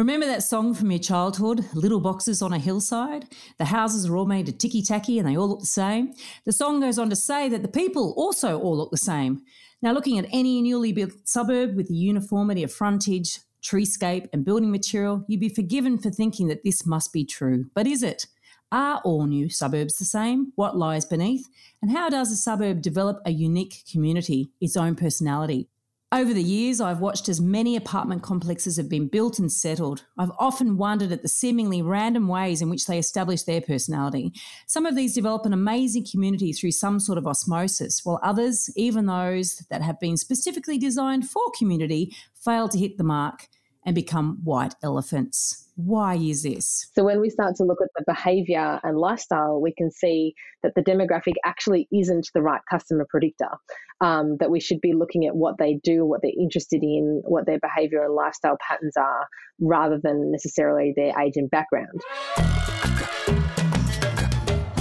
Remember that song from your childhood, Little Boxes on a Hillside? The houses are all made of ticky-tacky and they all look the same. The song goes on to say that the people also all look the same. Now, looking at any newly built suburb with the uniformity of frontage, treescape and building material, you'd be forgiven for thinking that this must be true. But is it? Are all new suburbs the same? What lies beneath? And how does a suburb develop a unique community, its own personality? Over the years, I've watched as many apartment complexes have been built and settled. I've often wondered at the seemingly random ways in which they establish their personality. Some of these develop an amazing community through some sort of osmosis, while others, even those that have been specifically designed for community, fail to hit the mark and become white elephants. Why is this? So when we start to look at the behaviour and lifestyle, we can see that the demographic actually isn't the right customer predictor, that we should be looking at what they do, what they're interested in, what their behaviour and lifestyle patterns are, rather than necessarily their age and background.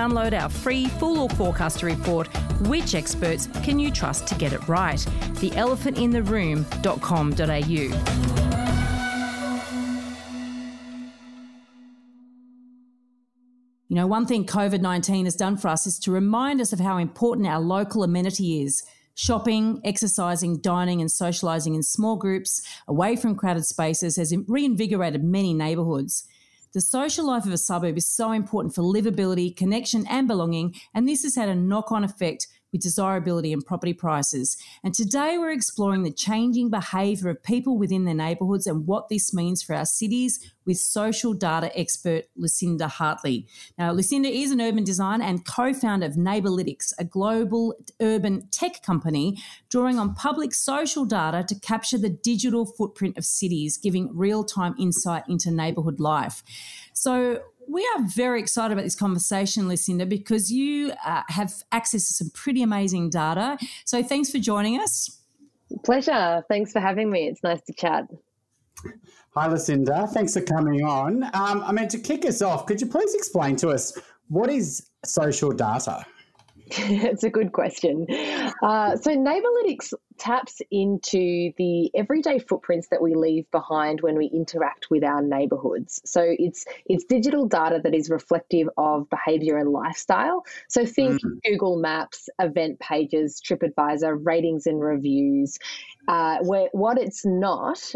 download our free full or forecaster report, Which Experts Can You Trust to Get It Right? TheElephantInTheRoom.com.au. You know, one thing COVID-19 has done for us is to remind us of how important our local amenity is. Shopping, exercising, dining and socialising in small groups away from crowded spaces has reinvigorated many neighbourhoods. The social life of a suburb is so important for livability, connection and belonging, and this has had a knock-on effect with desirability and property prices. And today we're exploring the changing behaviour of people within their neighbourhoods and what this means for our cities with social data expert Lucinda Hartley. Now, Lucinda is an urban designer and co-founder of Neighbourlytics, a global urban tech company drawing on public social data to capture the digital footprint of cities, giving real-time insight into neighbourhood life. So we are very excited about this conversation, Lucinda, because you have access to some pretty amazing data. So thanks for joining us. Pleasure. Thanks for having me. It's nice to chat. Hi, Lucinda. Thanks for coming on. To kick us off, could you please explain to us what is social data? It's a good question. So Neighbourlytics taps into the everyday footprints that we leave behind when we interact with our neighbourhoods. So it's digital data that is reflective of behaviour and lifestyle. So think Google Maps, event pages, TripAdvisor, ratings and reviews. What it's not,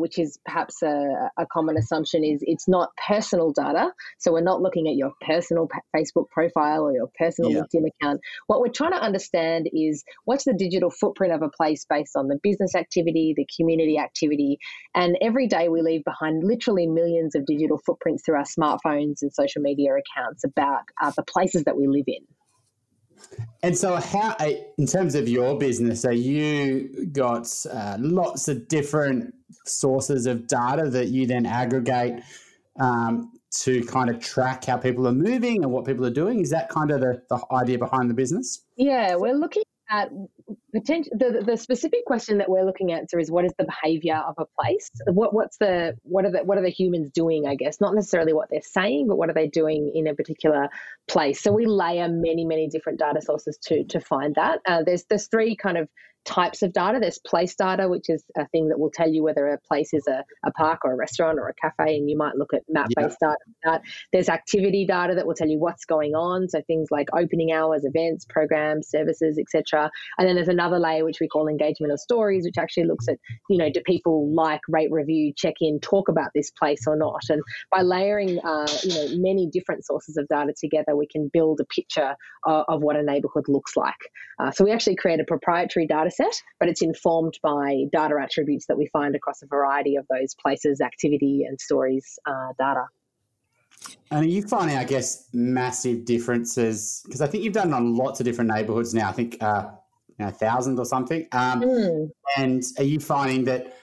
which is perhaps a common assumption, is it's not personal data. So we're not looking at your personal Facebook profile or your personal LinkedIn account. What we're trying to understand is what's the digital footprint of a place based on the business activity, the community activity. And every day we leave behind literally millions of digital footprints through our smartphones and social media accounts about the places that we live in. And so how, in terms of your business, so you got lots of different sources of data that you then aggregate to kind of track how people are moving and what people are doing. Is that kind of the idea behind the business? Yeah, we're looking at the specific question that we're looking at is what is the behaviour of a place? What are the humans doing? I guess not necessarily what they're saying, but what are they doing in a particular place? So we layer many different data sources to find that. There's three kind of types of data. There's place data, which is a thing that will tell you whether a place is a park or a restaurant or a cafe, and you might look at map-based data for that. There's activity data that will tell you what's going on, so things like opening hours, events, programs, services, etc. And then there's another layer which we call engagement and stories, which actually looks at, you know, do people like, rate, review, check in, talk about this place or not? And by layering many different sources of data together, we can build a picture of what a neighbourhood looks like. So we actually create a proprietary data set, but it's informed by data attributes that we find across a variety of those places, activity and stories data. And are you finding, I guess, massive differences? Because I think you've done it on lots of different neighbourhoods now, I think thousands or something. And are you finding that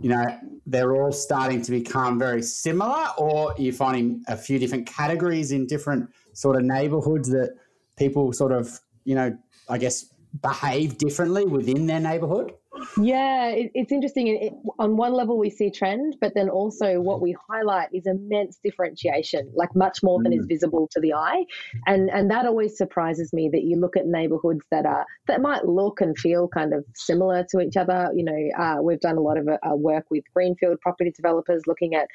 you know, they're all starting to become very similar, or you're finding a few different categories in different sort of neighbourhoods that people sort of, you know, I guess behave differently within their neighbourhood? Yeah, it's interesting. On one level, we see trend, but then also what we highlight is immense differentiation, like much more than is visible to the eye. And that always surprises me, that you look at neighbourhoods that might look and feel kind of similar to each other. You know, we've done a lot of work with greenfield property developers looking at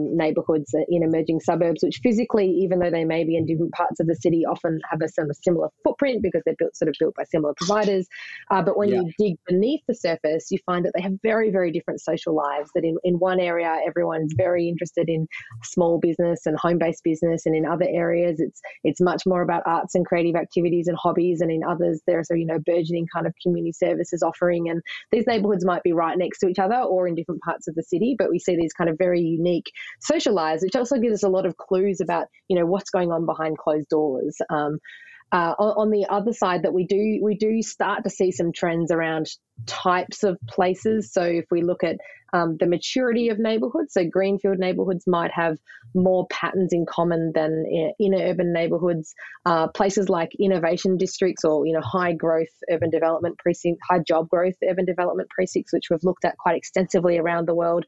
neighbourhoods in emerging suburbs, which physically, even though they may be in different parts of the city, often have a similar footprint because they're built by similar providers. But when you dig beneath the surface, you find that they have very, very different social lives, that in one area everyone's very interested in small business and home-based business, and in other areas it's much more about arts and creative activities and hobbies, and in others there's a burgeoning kind of community services offering. And these neighbourhoods might be right next to each other or in different parts of the city, but we see these kind of very unique social lives, which also gives us a lot of clues about what's going on behind closed doors. On the other side, that we do start to see some trends around types of places. So if we look at the maturity of neighbourhoods, so greenfield neighbourhoods might have more patterns in common than inner urban neighbourhoods. Places like innovation districts, or high growth urban development precincts, high job growth urban development precincts, which we've looked at quite extensively around the world.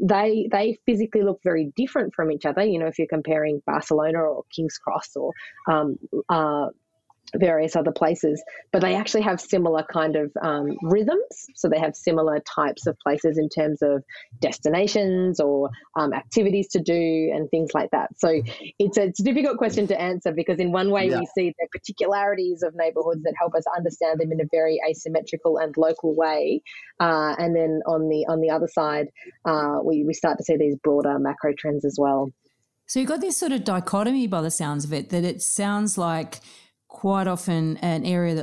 They physically look very different from each other. If you're comparing Barcelona or King's Cross or various other places, but they actually have similar kind of rhythms. So they have similar types of places in terms of destinations or activities to do and things like that. So it's a difficult question to answer, because in one way we see the particularities of neighbourhoods that help us understand them in a very asymmetrical and local way, and then on the other side we start to see these broader macro trends as well. So you've got this sort of dichotomy, by the sounds of it, that it sounds like quite often an areas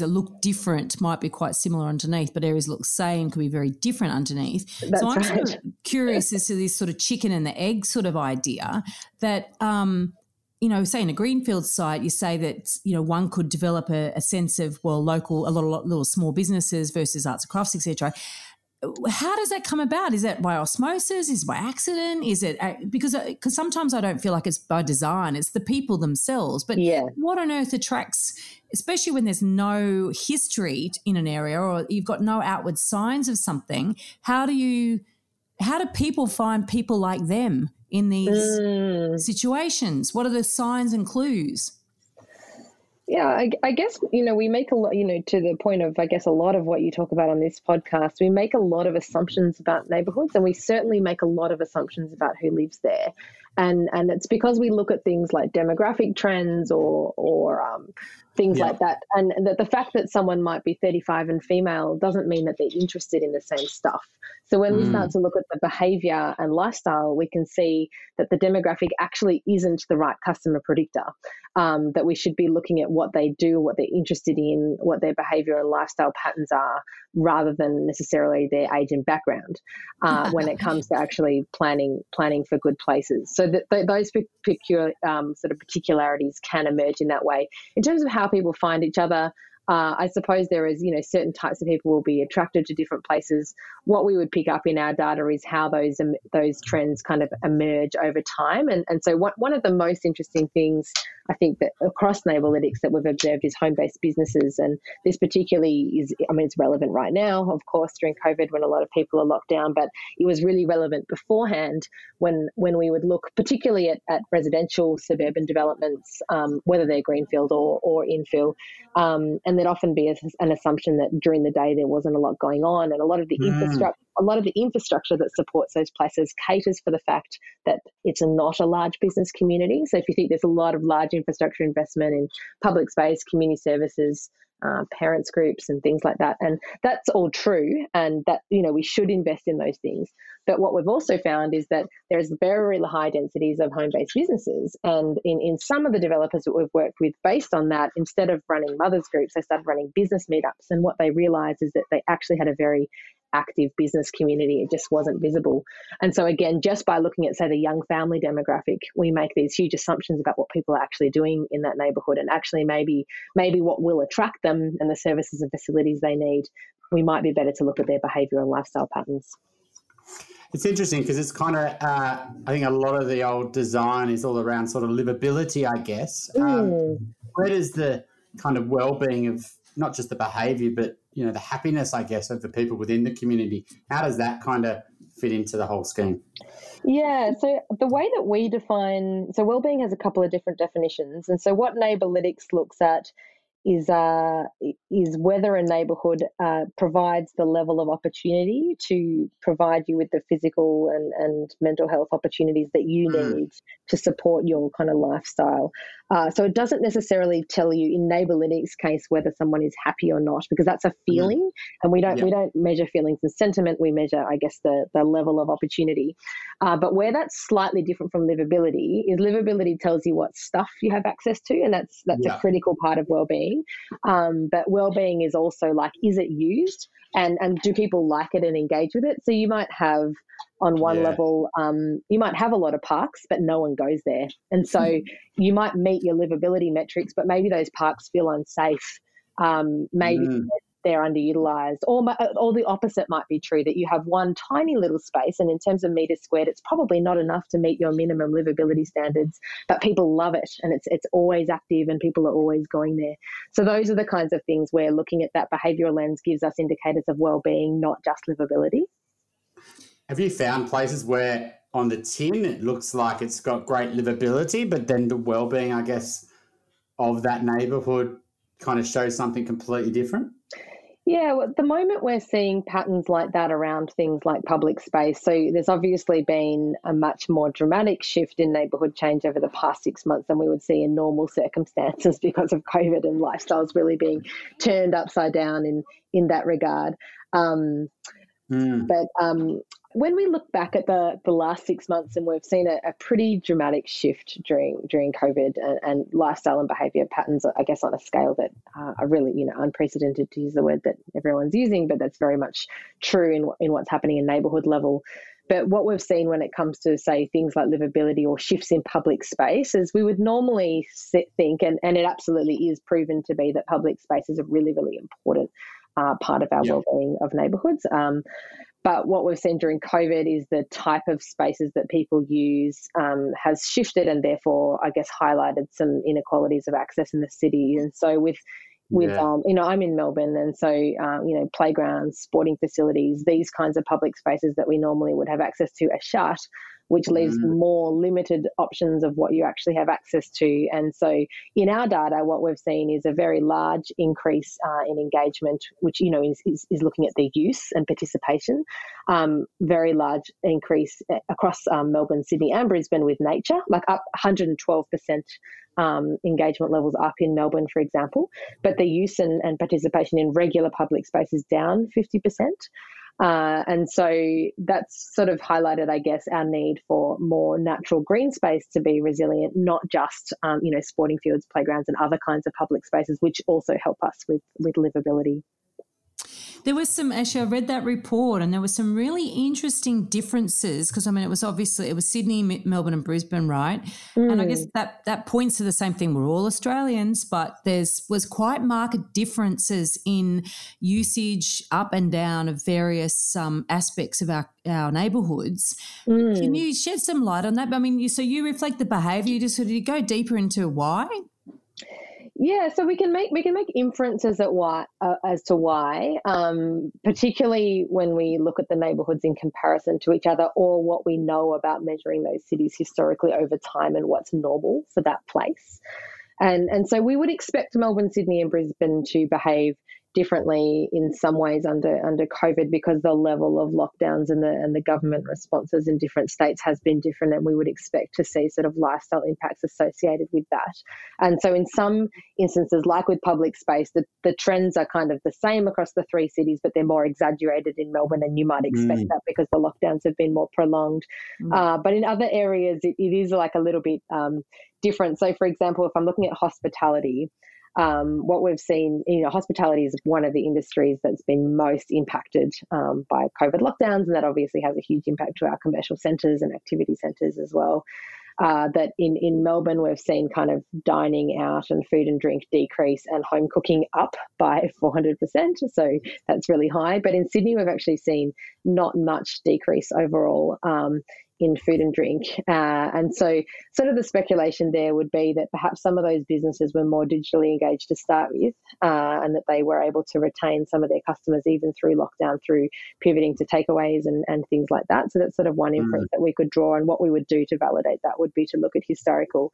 that look different might be quite similar underneath, but areas that look same could be very different underneath. That's so I'm sort of curious as to this sort of chicken and the egg sort of idea that, say in a greenfield site, you say that, one could develop a sense of, well, local, a lot of little small businesses versus arts and crafts, etc. How does that come about? Is that by osmosis? Is it by accident? Is it because sometimes I don't feel like it's by design. It's the people themselves. But what on earth attracts, especially when there's no history in an area or you've got no outward signs of something, how do people find people like them in these situations? What are the signs and clues? Yeah, I guess, we make a lot, to the point of, I guess, a lot of what you talk about on this podcast, we make a lot of assumptions about neighbourhoods, and we certainly make a lot of assumptions about who lives there. And it's because we look at things like demographic trends or things like that. And the fact that someone might be 35 and female doesn't mean that they're interested in the same stuff. So when we start to look at the behaviour and lifestyle, we can see that the demographic actually isn't the right customer predictor. That we should be looking at what they do, what they're interested in, what their behaviour and lifestyle patterns are, rather than necessarily their age and background when it comes to actually planning for good places. So those sort of particularities can emerge in that way. In terms of how people find each other, I suppose there is, certain types of people will be attracted to different places. What we would pick up in our data is how those trends kind of emerge over time. And so one of the most interesting things I think that across Neighbourlytics that we've observed is home-based businesses. And this particularly is, it's relevant right now, of course, during COVID when a lot of people are locked down, but it was really relevant beforehand when we would look particularly at residential suburban developments, whether they're greenfield or infill. And there'd often be an assumption that during the day there wasn't a lot going on, and a lot of the infrastructure that supports those places caters for the fact that it's not a large business community. So if you think there's a lot of large infrastructure investment in public space, community services, parents groups and things like that. And that's all true, and that, we should invest in those things. But what we've also found is that there's very high densities of home-based businesses. And in some of the developers that we've worked with, based on that, instead of running mothers groups, they started running business meetups. And what they realized is that they actually had a very active business community. It just wasn't visible. And so again, just by looking at, say, the young family demographic, we make these huge assumptions about what people are actually doing in that neighbourhood, and actually maybe what will attract them and the services and facilities they need. We might be better to look at their behaviour and lifestyle patterns. It's interesting because it's kind of, I think a lot of the old design is all around sort of livability, I guess. Where does the kind of well-being of not just the behaviour but, you know, the happiness, I guess, of the people within the community, how does that kind of fit into the whole scheme? Yeah, so the way that we define, so well-being has a couple of different definitions, and so what Neighbourlytics looks at is whether a neighbourhood provides the level of opportunity to provide you with the physical and mental health opportunities that you need to support your kind of lifestyle. So it doesn't necessarily tell you in Neighbourlytics case whether someone is happy or not, because that's a feeling and we don't measure feelings and sentiment. We measure, I guess, the level of opportunity. But where that's slightly different from livability is livability tells you what stuff you have access to, and that's a critical part of wellbeing. But wellbeing is also like, is it used and do people like it and engage with it? So you might have on one level, you might have a lot of parks, but no one goes there. And so you might meet your livability metrics, but maybe those parks feel unsafe. They're underutilised, or the opposite might be true, that you have one tiny little space and in terms of metres squared it's probably not enough to meet your minimum livability standards, but people love it and it's always active and people are always going there. So those are the kinds of things where looking at that behavioural lens gives us indicators of well-being, not just livability. Have you found places where on the tin it looks like it's got great livability, but then the well-being, I guess, of that neighbourhood kind of shows something completely different? Yeah, well, at the moment we're seeing patterns like that around things like public space. So there's obviously been a much more dramatic shift in neighbourhood change over the past 6 months than we would see in normal circumstances because of COVID and lifestyles really being turned upside down in that regard. But when we look back at the last 6 months, and we've seen a pretty dramatic shift during COVID and lifestyle and behaviour patterns, I guess, on a scale that are really, you know, unprecedented, to use the word that everyone's using, but that's very much true in what's happening in neighbourhood level. But what we've seen when it comes to, say, things like livability or shifts in public space is we would normally think, and it absolutely is proven to be, that public space is a really, really important part of our wellbeing of neighbourhoods. But what we've seen during COVID is the type of spaces that people use has shifted and therefore, I guess, highlighted some inequalities of access in the city. And so you know, I'm in Melbourne, and so, you know, playgrounds, sporting facilities, these kinds of public spaces that we normally would have access to are shut, which leaves more limited options of what you actually have access to. And so in our data, what we've seen is a very large increase in engagement, which, you know, is looking at the use and participation, very large increase across Melbourne, Sydney and Brisbane with nature, like up 112%. Engagement levels up in Melbourne, for example, but the use and participation in regular public space is down 50%. And so that's sort of highlighted, I guess, our need for more natural green space to be resilient, not just, you know, sporting fields, playgrounds and other kinds of public spaces, which also help us with livability. There was some, actually I read that report and there were some really interesting differences because, I mean, it was Sydney, Melbourne and Brisbane, right? And I guess that points to the same thing. We're all Australians, but there was quite marked differences in usage up and down of various aspects of our neighbourhoods. Can you shed some light on that? I mean, you reflect the behaviour, you just sort of go deeper into why? Yeah, so we can make inferences as to why, particularly when we look at the neighbourhoods in comparison to each other, or what we know about measuring those cities historically over time and what's normal for that place. And so we would expect Melbourne, Sydney and Brisbane to behave differently in some ways under COVID because the level of lockdowns and the government responses in different states has been different, and we would expect to see sort of lifestyle impacts associated with that. And so in some instances, like with public space, the trends are kind of the same across the three cities, but they're more exaggerated in Melbourne, and you might expect that because the lockdowns have been more prolonged. But in other areas, it is like a little bit different. So for example, if I'm looking at hospitality, what we've seen, you know, hospitality is one of the industries that's been most impacted by COVID lockdowns, and that obviously has a huge impact to our commercial centres and activity centres as well. that in Melbourne, we've seen kind of dining out and food and drink decrease and home cooking up by 400%. So that's really high. But in Sydney, we've actually seen not much decrease overall in food and drink. And so sort of the speculation there would be that perhaps some of those businesses were more digitally engaged to start with, and that they were able to retain some of their customers even through lockdown, through pivoting to takeaways and things like that. So that's sort of one inference that we could draw. And what we would do to validate that would be to look at historical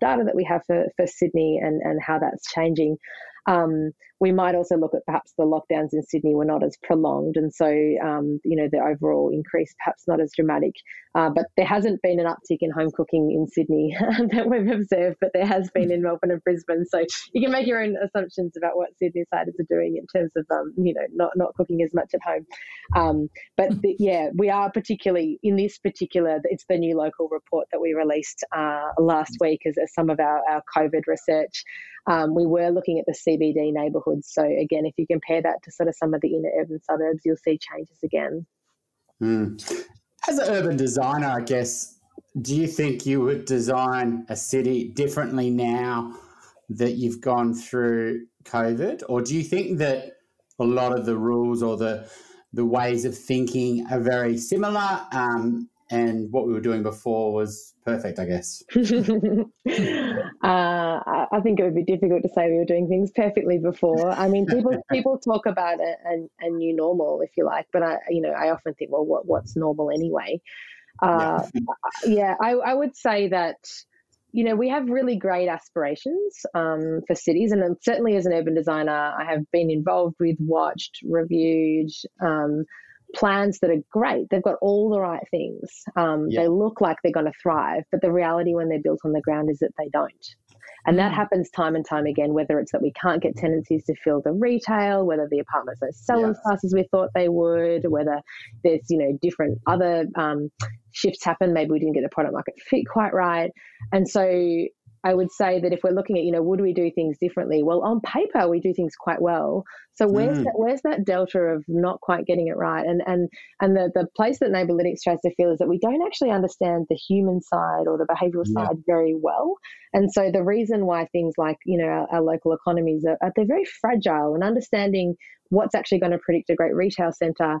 data that we have for Sydney and how that's changing. We might also look at perhaps the lockdowns in Sydney were not as prolonged, and so the overall increase perhaps not as dramatic. But there hasn't been an uptick in home cooking in Sydney that we've observed, but there has been in Melbourne and Brisbane. So you can make your own assumptions about what Sydney siders are doing in terms of not cooking as much at home. We are particularly in this particular. It's the new local report that we released last week as some of our COVID research. We were looking at the CBD neighbourhoods. So again, if you compare that to sort of some of the inner urban suburbs, you'll see changes again. As an urban designer, I guess, do you think you would design a city differently now that you've gone through COVID? Or do you think that a lot of the rules or the ways of thinking are very similar? And what we were doing before was perfect, I guess. I think it would be difficult to say we were doing things perfectly before. I mean, people talk about a new normal, if you like, but I often think, well, what's normal anyway? I would say that, we have really great aspirations for cities, and certainly as an urban designer, I have been involved with, watched, reviewed, plans that are great. They've got all the right things. They look like they're going to thrive, but the reality when they're built on the ground is that they don't. And that happens time and time again, whether it's that we can't get tenancies to fill the retail, whether the apartments don't sell as fast as we thought they would, whether there's, different other shifts happen. Maybe we didn't get the product market fit quite right. And so I would say that if we're looking at, would we do things differently? Well, on paper, we do things quite well. So where's that delta of not quite getting it right? And the place that Neighbourlytics tries to feel is that we don't actually understand the human side or the behavioural side very well. And so the reason why things like, our local economies, they're very fragile, and understanding what's actually going to predict a great retail centre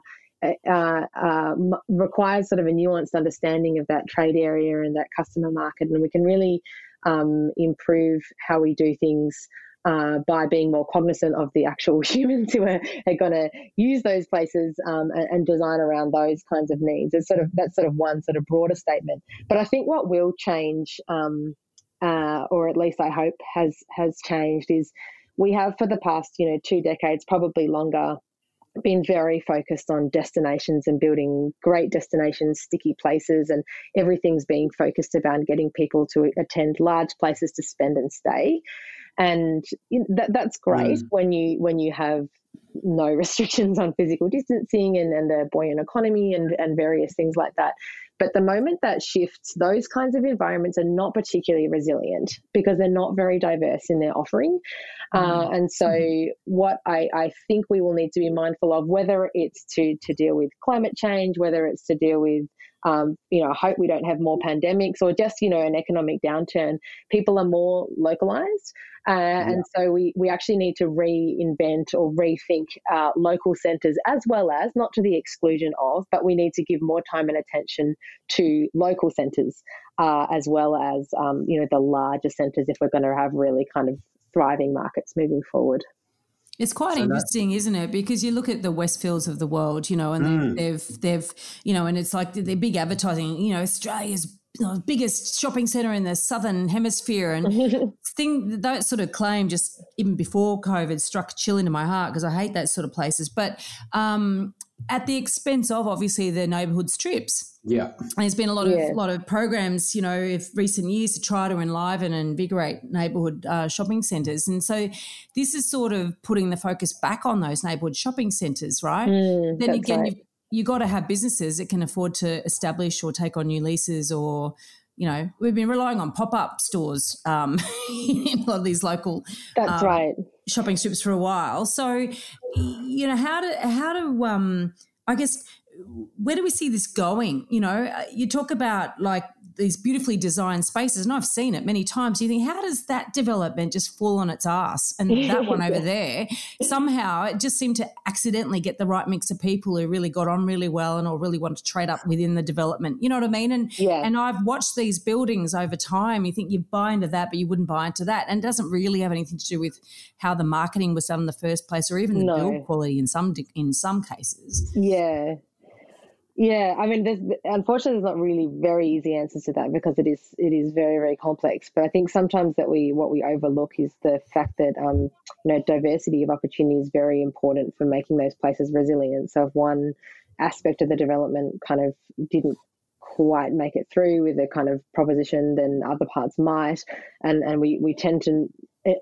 requires sort of a nuanced understanding of that trade area and that customer market. And we can really improve how we do things by being more cognizant of the actual humans who are going to use those places and design around those kinds of needs. That's sort of one sort of broader statement. But I think what will change, or at least I hope has changed, is we have for the past 2 decades, probably longer, been very focused on destinations and building great destinations, sticky places, and everything's being focused around getting people to attend large places to spend and stay. And that's great when you have no restrictions on physical distancing and the buoyant economy and various things like that. But the moment that shifts, those kinds of environments are not particularly resilient because they're not very diverse in their offering. And so what I think we will need to be mindful of, whether it's to deal with climate change, whether it's to deal with I hope we don't have more pandemics or just, an economic downturn. People are more localized. And so we actually need to reinvent or rethink local centres, as well as, not to the exclusion of, but we need to give more time and attention to local centres as well as, the larger centres if we're going to have really kind of thriving markets moving forward. It's quite interesting, isn't it? Because you look at the Westfields of the world, and they've and it's like they're big advertising, Australia's biggest shopping centre in the southern hemisphere, and that sort of claim, just even before COVID, struck a chill into my heart because I hate that sort of places. But at the expense of obviously the neighbourhood strips. Yeah, and there's been a lot of programs, in recent years to try to enliven and invigorate neighbourhood shopping centres, and so this is sort of putting the focus back on those neighbourhood shopping centres, right? Then again, right. You've got to have businesses that can afford to establish or take on new leases, or we've been relying on pop-up stores in a lot of these local shopping strips for a while. So how do I guess where do we see this going? You know, you talk about like these beautifully designed spaces, and I've seen it many times. You think, how does that development just fall on its ass? And that one over there, somehow it just seemed to accidentally get the right mix of people who really got on really well and or really wanted to trade up within the development. You know what I mean? And and I've watched these buildings over time. You think you'd buy into that, but you wouldn't buy into that. And it doesn't really have anything to do with how the marketing was done in the first place, or even the build quality in some cases. Yeah. Yeah, I mean, unfortunately, there's not really very easy answers to that because it is very, very complex. But I think sometimes that what we overlook is the fact that diversity of opportunity is very important for making those places resilient. So if one aspect of the development kind of didn't quite make it through with the kind of proposition, then other parts might, and we tend to,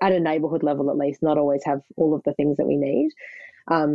at a neighbourhood level at least, not always have all of the things that we need.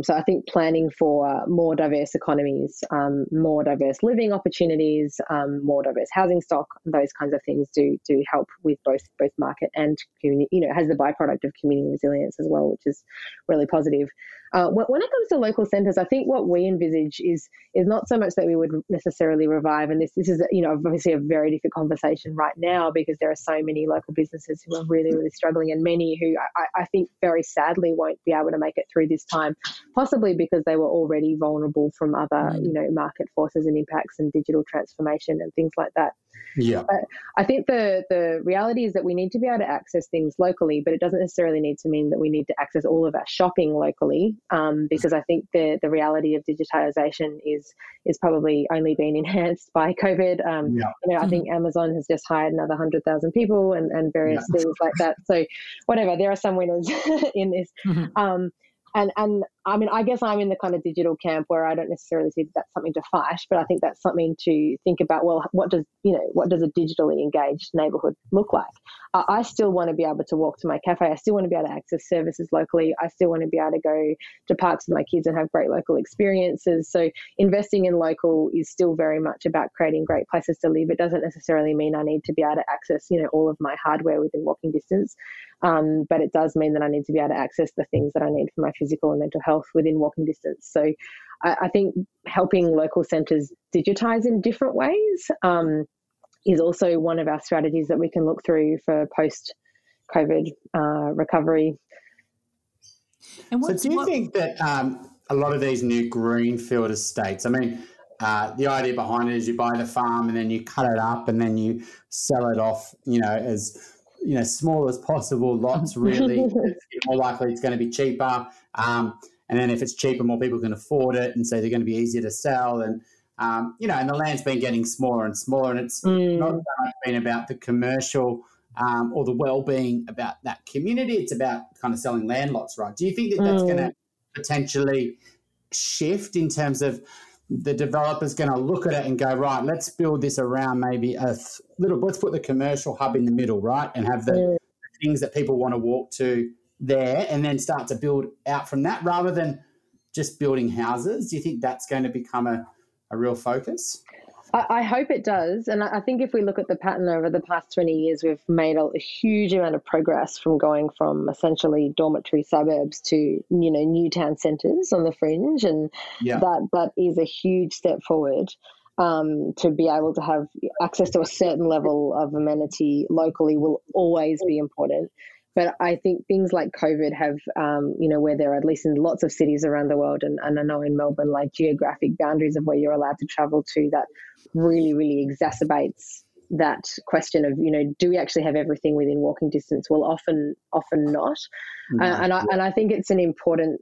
So I think planning for more diverse economies, more diverse living opportunities, more diverse housing stock, those kinds of things do help with both market and community. You know, it has the byproduct of community resilience as well, which is really positive. When it comes to local centres, I think what we envisage is not so much that we would necessarily revive, and this is, you know, obviously a very difficult conversation right now because there are so many local businesses who are really, really struggling, and many who I think very sadly won't be able to make it through this time, possibly because they were already vulnerable from other, you know, market forces and impacts and digital transformation and things like that. Yeah, but I think the reality is that we need to be able to access things locally, but it doesn't necessarily need to mean that we need to access all of our shopping locally, because I think the reality of digitization is probably only been enhanced by COVID. You know, I think Amazon has just hired another 100,000 people and various things like that. So whatever, there are some winners in this. And I mean, I guess I'm in the kind of digital camp where I don't necessarily see that's something to fight, but I think that's something to think about. Well, what does a digitally engaged neighbourhood look like? I still want to be able to walk to my cafe. I still want to be able to access services locally. I still want to be able to go to parks with my kids and have great local experiences. So investing in local is still very much about creating great places to live. It doesn't necessarily mean I need to be able to access, you know, all of my hardware within walking distance, but it does mean that I need to be able to access the things that I need for my physical and mental health within walking distance. So I think helping local centres digitise in different ways is also one of our strategies that we can look through for post-COVID recovery. And do you think that a lot of these new greenfield estates, I mean, the idea behind it is you buy the farm and then you cut it up and then you sell it off, you know, as you know, small as possible lots, really. More likely it's going to be cheaper. And then if it's cheaper, more people can afford it. And so they're going to be easier to sell. And, you know, and the land's been getting smaller and smaller. And it's not so much been about the commercial or the well-being about that community. It's about kind of selling land lots, right? Do you think that that's going to potentially shift in terms of the developer's going to look at it and go, right, let's build this around maybe let's put the commercial hub in the middle, right, and have the things that people want to walk to there and then start to build out from that rather than just building houses? Do you think that's going to become a real focus? I hope it does. And I think if we look at the pattern over the past 20 years, we've made a huge amount of progress from going from essentially dormitory suburbs to, you know, new town centres on the fringe. And that is a huge step forward. To be able to have access to a certain level of amenity locally will always be important. But I think things like COVID have, you know, where there are, at least in lots of cities around the world, and I know in Melbourne, like geographic boundaries of where you're allowed to travel to, that really, really exacerbates that question of, you know, do we actually have everything within walking distance? Well, often not. And I think it's an important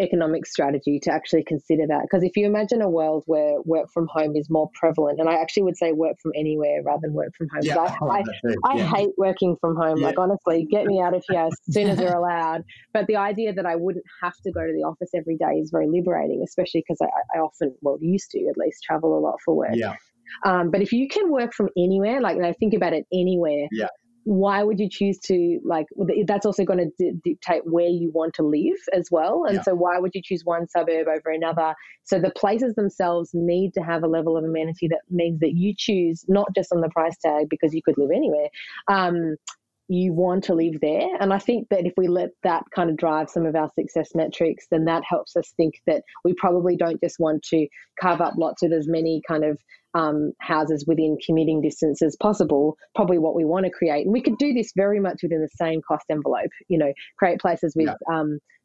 economic strategy to actually consider that, because if you imagine a world where work from home is more prevalent, and I actually would say work from anywhere rather than work from home. Yeah. I hate working from home. Yeah. Like, honestly, get me out of here as soon as we're allowed. But the idea that I wouldn't have to go to the office every day is very liberating, especially because I often, well, used to at least, travel a lot for work. Yeah. But if you can work from anywhere, like, you know, think about it, anywhere. Yeah. Why would you choose to, like, that's also going to dictate where you want to live as well. And so why would you choose one suburb over another? So the places themselves need to have a level of amenity that means that you choose not just on the price tag, because you could live anywhere, you want to live there. And I think that if we let that kind of drive some of our success metrics, then that helps us think that we probably don't just want to carve up lots with as many kind of houses within commuting distance as possible, probably what we want to create. And we could do this very much within the same cost envelope, you know, create places with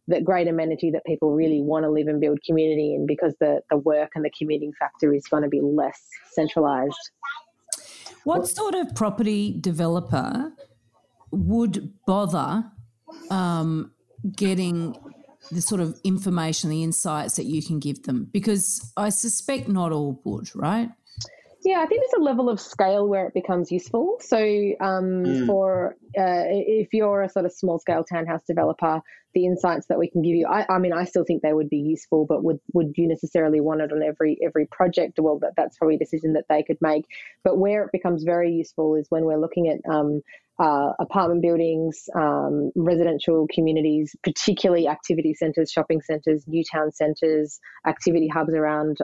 that great amenity that people really want to live and build community in, because the work and the commuting factor is going to be less centralised. What sort of property developer would bother getting the sort of information, the insights that you can give them? Because I suspect not all would, right? Yeah, I think there's a level of scale where it becomes useful. So if you're a sort of small-scale townhouse developer, the insights that we can give you, I mean, I still think they would be useful, but would you necessarily want it on every project? Well, that's probably a decision that they could make. But where it becomes very useful is when we're looking at apartment buildings, residential communities, particularly activity centres, shopping centres, new town centres, activity hubs around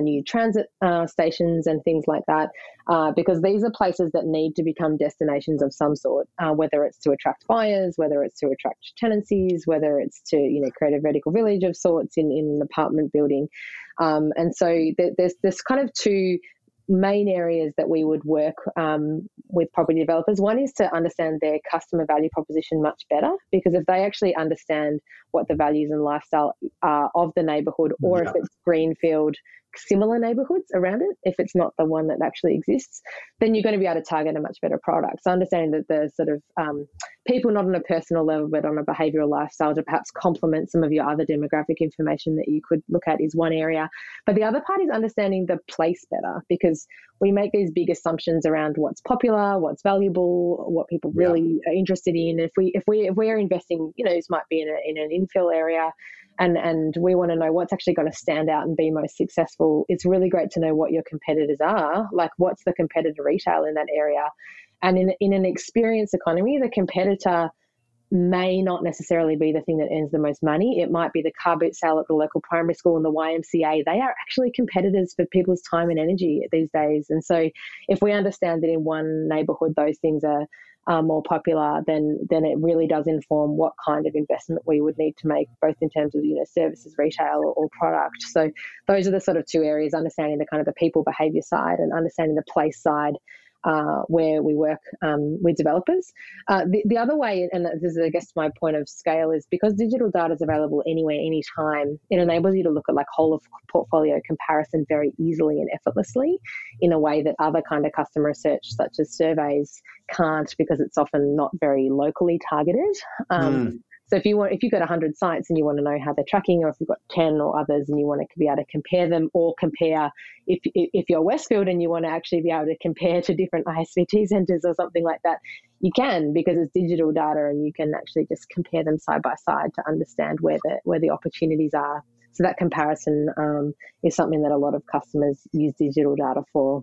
new transit stations and things like that, because these are places that need to become destinations of some sort, whether it's to attract buyers, whether it's to attract tenancies, whether it's to, you know, create a vertical village of sorts in an apartment building. And so there's kind of two main areas that we would work with property developers. One is to understand their customer value proposition much better, because if they actually understand what the values and lifestyle are of the neighbourhood, or if it's greenfield, similar neighbourhoods around it, if it's not the one that actually exists, then you're going to be able to target a much better product. So understanding that the sort of people, not on a personal level but on a behavioural lifestyle, to perhaps complement some of your other demographic information that you could look at is one area. But the other part is understanding the place better, because we make these big assumptions around what's popular, what's valuable, what people really are interested in. If we're investing, you know, this might be in an infill area, and we want to know what's actually going to stand out and be most successful. It's really great to know what your competitors are, like what's the competitor retail in that area. And in an experience economy, the competitor may not necessarily be the thing that earns the most money. It might be the car boot sale at the local primary school and the YMCA. They are actually competitors for people's time and energy these days. And so if we understand that in one neighbourhood those things are more popular, then it really does inform what kind of investment we would need to make, both in terms of, you know, services, retail or product. So those are the sort of two areas, understanding the kind of the people behaviour side and understanding the place side, where we work with developers. The other way, and this is, I guess, my point of scale, is because digital data is available anywhere, anytime, it enables you to look at like whole of portfolio comparison very easily and effortlessly in a way that other kind of customer research, such as surveys, can't, because it's often not very locally targeted. So if you've got 100 sites and you want to know how they're tracking, or if you've got 10 or others and you want to be able to compare them, or compare if you're Westfield and you want to actually be able to compare to different ISVT centres or something like that, you can, because it's digital data and you can actually just compare them side by side to understand where the opportunities are. So that comparison is something that a lot of customers use digital data for.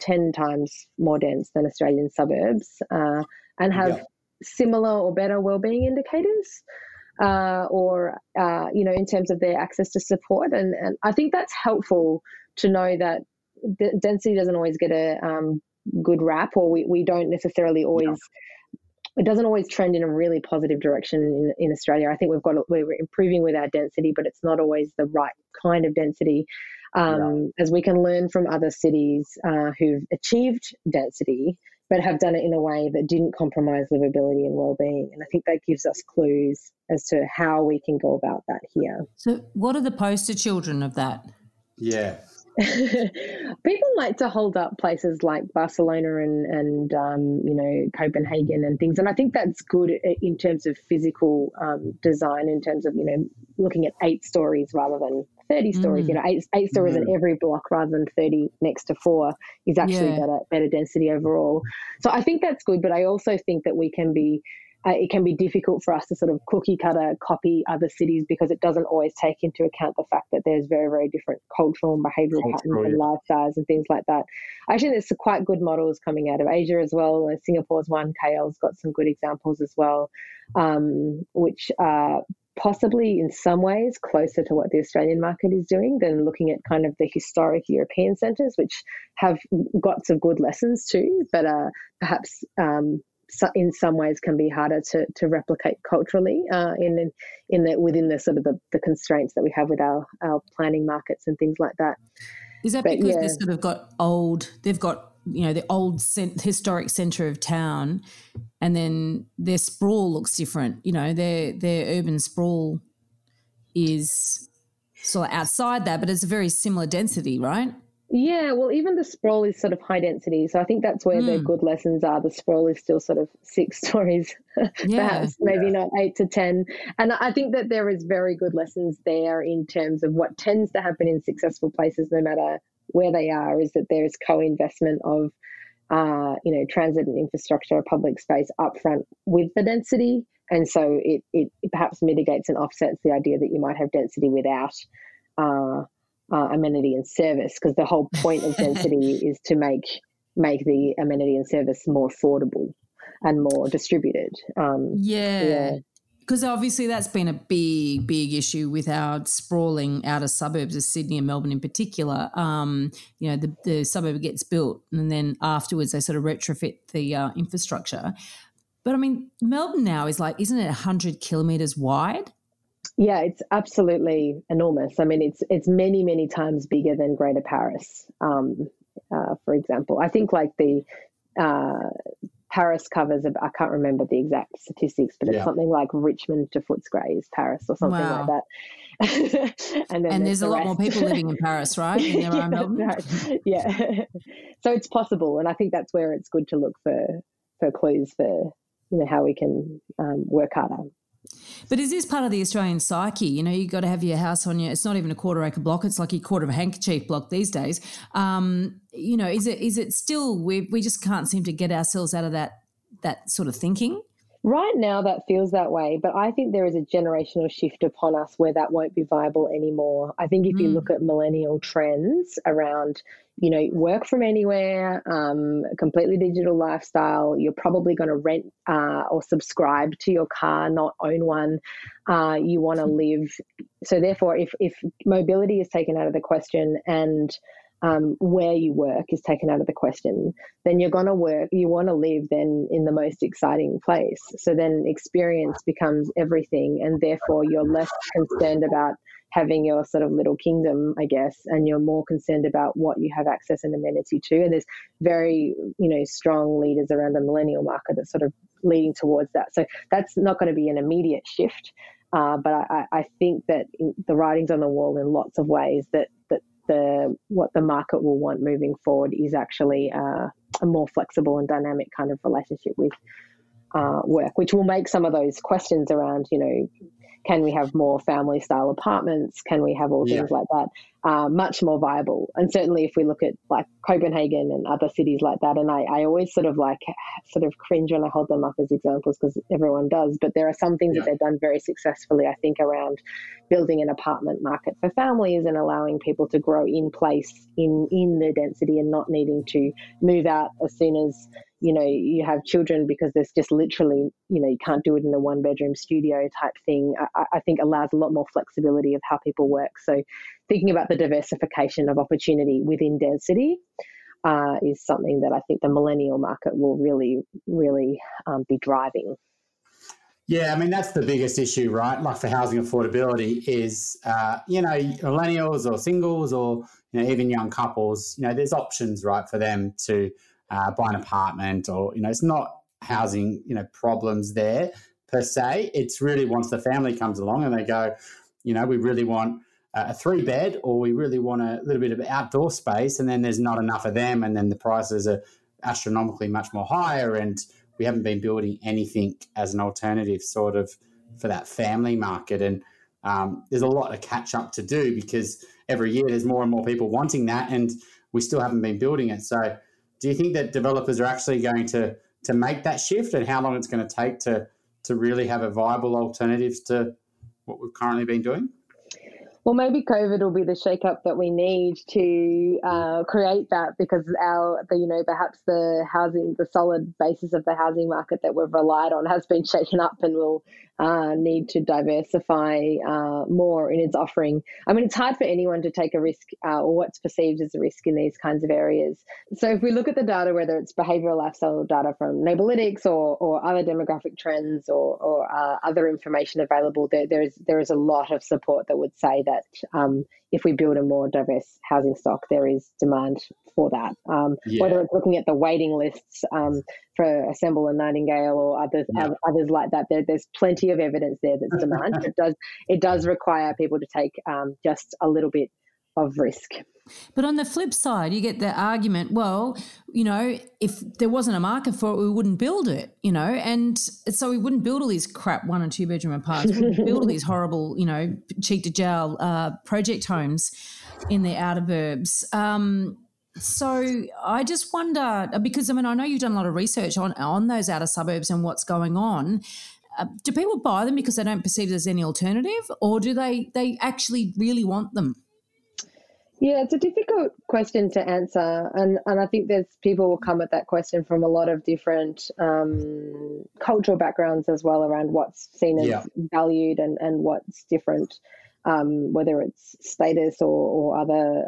10 times more dense than Australian suburbs and have similar or better wellbeing indicators. You know, in terms of their access to support. And I think that's helpful to know that density doesn't always get a good rap, or we don't necessarily always it doesn't always trend in a really positive direction in Australia. I think we're improving with our density, but it's not always the right kind of density. As we can learn from other cities who've achieved density, but have done it in a way that didn't compromise livability and well-being. And I think that gives us clues as to how we can go about that here. So what are the poster children of that? Yeah. People like to hold up places like Barcelona and Copenhagen and things. And I think that's good in terms of physical design, in terms of, looking at 8 stories rather than 30 stories, 8 stories in every block rather than 30 next to 4 is actually better density overall. So I think that's good, but I also think that we can be, it can be difficult for us to sort of cookie cutter copy other cities because it doesn't always take into account the fact that there's very, very different cultural and behavioural patterns and lifestyles and things like that. I think there's quite good models coming out of Asia as well. Singapore's one, KL's got some good examples as well, which are possibly in some ways closer to what the Australian market is doing than looking at kind of the historic European centres, which have got some good lessons too, but perhaps so in some ways can be harder to replicate culturally within the sort of the constraints that we have with our planning markets and things like that. Is that because they've sort of got the old historic centre of town, and then their sprawl looks different. Their urban sprawl is sort of outside that, but it's a very similar density, right? Yeah, well, even the sprawl is sort of high density. So I think that's where the good lessons are. The sprawl is still sort of 6 stories, perhaps, maybe not 8 to 10. And I think that there is very good lessons there in terms of what tends to happen in successful places, no matter where they are, is that there is co-investment of, transit and infrastructure, public space upfront with the density. And so it perhaps mitigates and offsets the idea that you might have density without amenity and service, because the whole point of density is to make the amenity and service more affordable and more distributed. Because obviously that's been a big issue with our sprawling outer suburbs of Sydney and Melbourne in particular. The suburb gets built and then afterwards they sort of retrofit the infrastructure. But, I mean, Melbourne now is isn't it 100 kilometres wide? Yeah, it's absolutely enormous. I mean, it's many, many times bigger than Greater Paris, for example. I think Paris covers, I can't remember the exact statistics, but it's something like Richmond to Footscray is Paris or something like that. and there's a lot more people living in Paris, right? Than there are in Melbourne. Right. Yeah. So it's possible, and I think that's where it's good to look for clues for how we can work harder. But is this part of the Australian psyche? You've got to have your house on your, it's not even a quarter acre block, it's like a quarter of a handkerchief block these days. Is it still, we just can't seem to get ourselves out of that sort of thinking? Right now that feels that way, but I think there is a generational shift upon us where that won't be viable anymore. I think if you look at millennial trends around, work from anywhere, completely digital lifestyle, you're probably going to rent or subscribe to your car, not own one. You want to live. So therefore, if mobility is taken out of the question and where you work is taken out of the question, then you're going to work, you want to live then in the most exciting place. So then experience becomes everything, and therefore you're less concerned about having your sort of little kingdom, I guess, and you're more concerned about what you have access and amenity to. And there's very, strong leaders around the millennial market that's sort of leading towards that. So that's not going to be an immediate shift. But I think that the writing's on the wall in lots of ways that what the market will want moving forward is actually a more flexible and dynamic kind of relationship with work, which will make some of those questions around, can we have more family style apartments? Can we have all things like that? Much more viable. And certainly if we look at like Copenhagen and other cities like that, and I always sort of cringe when I hold them up as examples because everyone does, but there are some things that they've done very successfully, I think, around building an apartment market for families and allowing people to grow in place in the density and not needing to move out as soon as you have children, because there's just literally, you can't do it in a one-bedroom studio type thing. I think allows a lot more flexibility of how people work. So thinking about the diversification of opportunity within density is something that I think the millennial market will really be driving. Yeah, I mean, that's the biggest issue, right? Like for housing affordability is, millennials or singles or, even young couples, there's options, right, for them to buy an apartment or, it's not housing, problems there per se. It's really once the family comes along and they go, we really want a 3-bed or we really want a little bit of outdoor space, and then there's not enough of them, and then the prices are astronomically much more higher, and we haven't been building anything as an alternative sort of for that family market. And there's a lot of catch up to do because every year there's more and more people wanting that, and we still haven't been building it. So do you think that developers are actually going to make that shift, and how long it's going to take to really have a viable alternative to what we've currently been doing? Well, maybe COVID will be the shakeup that we need to create that, because perhaps the solid basis of the housing market that we've relied on has been shaken up, and will need to diversify more in its offering. I mean, it's hard for anyone to take a risk or what's perceived as a risk in these kinds of areas. So if we look at the data, whether it's behavioural lifestyle data from Neighbourlytics or other demographic trends or other information available, there is a lot of support that would say that if we build a more diverse housing stock, there is demand for that. Whether it's looking at the waiting lists for Assemble and Nightingale or others like that, there's plenty of evidence there that's demand. It does require people to take just a little bit of risk. But on the flip side, you get the argument, well, if there wasn't a market for it, we wouldn't build it, and so we wouldn't build all these crap 1- and 2-bedroom apartments. We wouldn't build all these horrible, cheek to jowl project homes in the outer burbs. So I just wonder, because, I know you've done a lot of research on those outer suburbs and what's going on. Do people buy them because they don't perceive there's any alternative, or do they actually really want them? Yeah, it's a difficult question to answer, and I think there's people will come at that question from a lot of different cultural backgrounds as well, around what's seen as valued and what's different, whether it's status or other.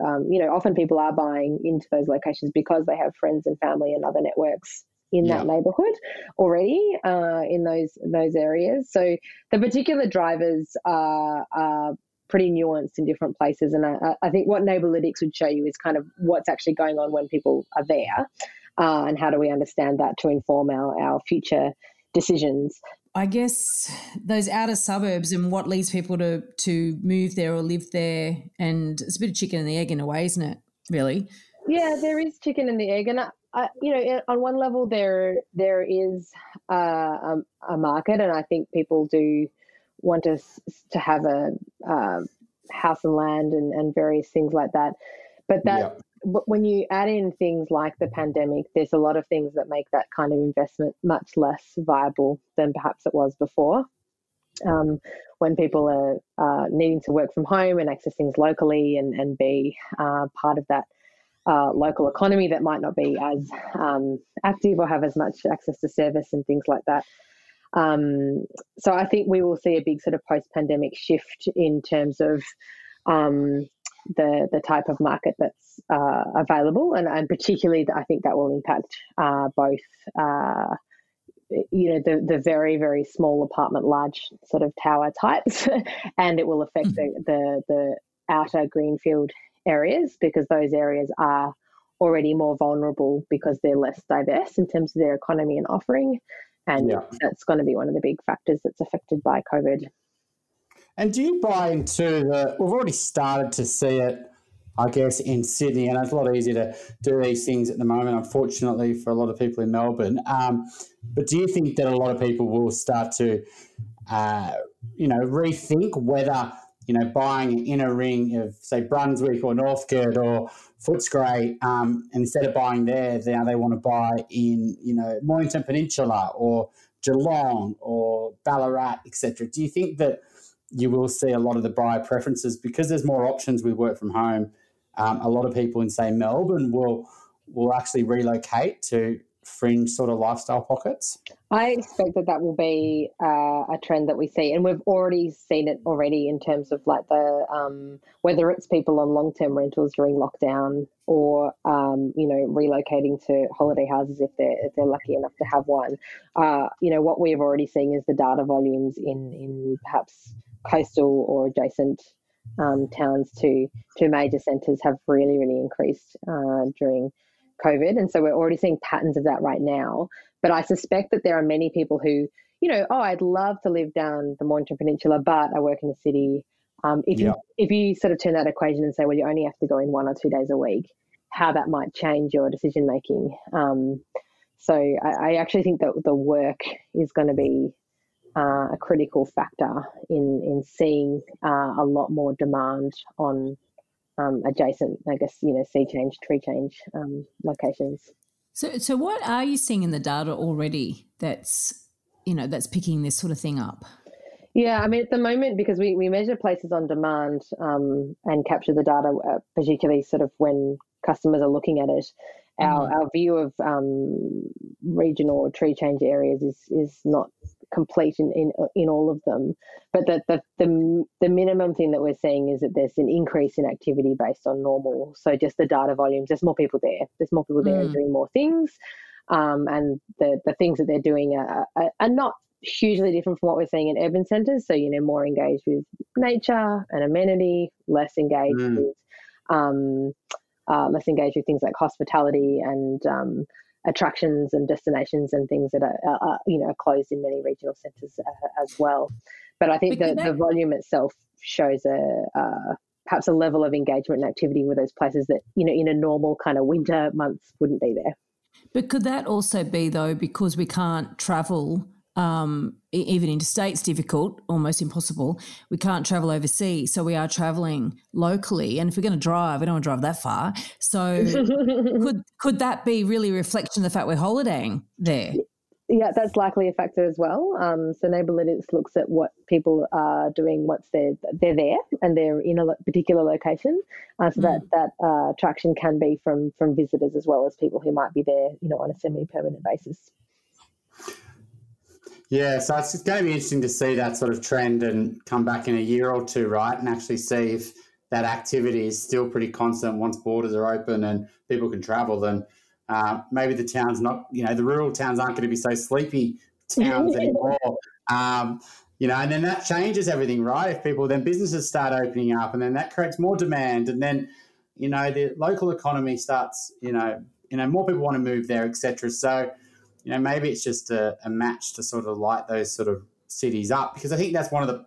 Often people are buying into those locations because they have friends and family and other networks in that neighbourhood already, in those areas. So the particular drivers are pretty nuanced in different places. And I think what Neighbourlytics would show you is kind of what's actually going on when people are there, and how do we understand that to inform our future decisions. I guess those outer suburbs and what leads people to move there or live there, and it's a bit of chicken and the egg in a way, isn't it, really? Yeah, there is chicken and the egg. And on one level there is a market, and I think people do want us to have a house and land and various things like that. But when you add in things like the pandemic, there's a lot of things that make that kind of investment much less viable than perhaps it was before. When people are needing to work from home and access things locally and be part of that local economy that might not be as active or have as much access to service and things like that. So I think we will see a big sort of post-pandemic shift in terms of the type of market that's available, and particularly I think that will impact both, the very, very small apartment, large sort of tower types, and it will affect the outer greenfield areas, because those areas are already more vulnerable because they're less diverse in terms of their economy and offering. And that's going to be one of the big factors that's affected by COVID. And do you buy into we've already started to see it, I guess, in Sydney, and it's a lot easier to do these things at the moment, unfortunately, for a lot of people in Melbourne. But do you think that a lot of people will start to, rethink whether, buying an inner ring of, say, Brunswick or Northcote or Footscray, instead of buying there, now they want to buy in, Mornington Peninsula or Geelong or Ballarat, etc. Do you think that you will see a lot of the buyer preferences, because there's more options with work from home? A lot of people in, say, Melbourne will actually relocate to fringe sort of lifestyle pockets? I expect that will be a trend that we see, and we've already seen it already in terms of like the whether it's people on long-term rentals during lockdown or relocating to holiday houses if they're lucky enough to have one. What we've already seen is the data volumes in perhaps coastal or adjacent towns to major centres have really, really increased during COVID. And so we're already seeing patterns of that right now. But I suspect that there are many people who, I'd love to live down the Mornington Peninsula, but I work in the city. If you sort of turn that equation and say, well, you only have to go in 1 or 2 days a week, how that might change your decision making. So I actually think that the work is going to be a critical factor in seeing a lot more demand on adjacent, sea change, tree change locations. So what are you seeing in the data already that's picking this sort of thing up? Yeah, at the moment, because we measure places on demand and capture the data, particularly sort of when customers are looking at it. Our view of regional or tree change areas is not complete in all of them, but that the minimum thing that we're seeing is that there's an increase in activity based on normal. So just the data volumes, there's more people there. There's more people there doing more things, and the things that they're doing are not hugely different from what we're seeing in urban centres. So more engaged with nature and amenity, less engaged with things like hospitality and attractions and destinations and things that are closed in many regional centres as well. But I think the volume itself shows perhaps a level of engagement and activity with those places that, in a normal kind of winter months wouldn't be there. But could that also be, though, because we can't travel, even interstate's difficult, almost impossible, we can't travel overseas, so we are travelling locally, and if we're going to drive, we don't want to drive that far, so could that be really a reflection of the fact we're holidaying there? Yeah, that's likely a factor as well. So Neighbourlytics looks at what people are doing once they're there and they're in a particular location. So that attraction can be from visitors as well as people who might be there, on a semi-permanent basis. Yeah, so it's going to be interesting to see that sort of trend and come back in a year or two, right, and actually see if that activity is still pretty constant once borders are open and people can travel. Then maybe the town's not, the rural towns aren't going to be so sleepy towns anymore. And then that changes everything, right? If people, then businesses start opening up, and then that creates more demand, and then, the local economy starts, more people want to move there, etc. So, maybe it's just a match to sort of light those sort of cities up, because I think that's one of the,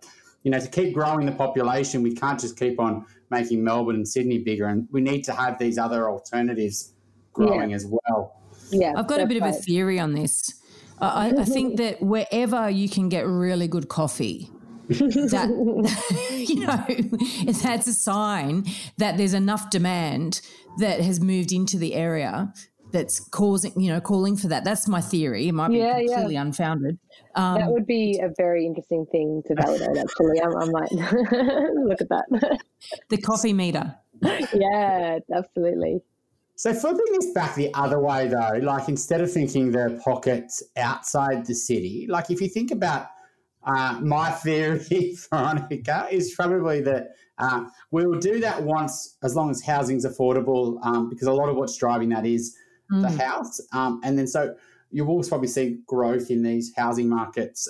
to keep growing the population, we can't just keep on making Melbourne and Sydney bigger, and we need to have these other alternatives growing as well. Yeah, I've got a bit of a theory on this. I think that wherever you can get really good coffee, that's a sign that there's enough demand that has moved into the area that's causing, calling for that. That's my theory. It might be completely unfounded. That would be a very interesting thing to validate, actually. I might look at that. The coffee meter. Yeah, absolutely. So flipping this back the other way, though, like instead of thinking the pockets outside the city, like if you think about my theory, Veronica, is probably that we will do that once as long as housing's affordable, because a lot of what's driving that is the house. And then so you will probably see growth in these housing markets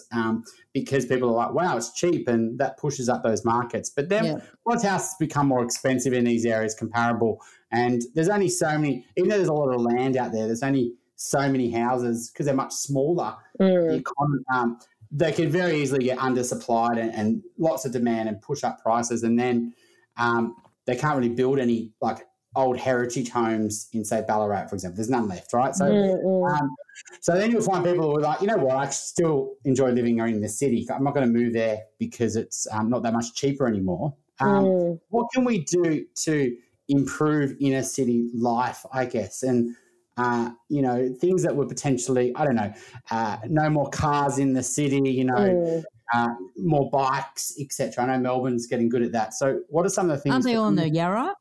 because people are like, wow, it's cheap, and that pushes up those markets. But then once houses become more expensive in these areas, comparable, and there's only so many, even though there's a lot of land out there, there's only so many houses because they're much smaller. Mm. The economy, they can very easily get undersupplied and lots of demand and push up prices, and then they can't really build any like old heritage homes in, say, Ballarat, for example. There's none left, right? So so then you'll find people who are like, I still enjoy living in the city. I'm not going to move there because it's not that much cheaper anymore. What can we do to improve inner city life, I guess, and things that were potentially, I don't know, no more cars in the city, more bikes, etc. I know Melbourne's getting good at that. So what are some of the things? Aren't they all in the Yarra?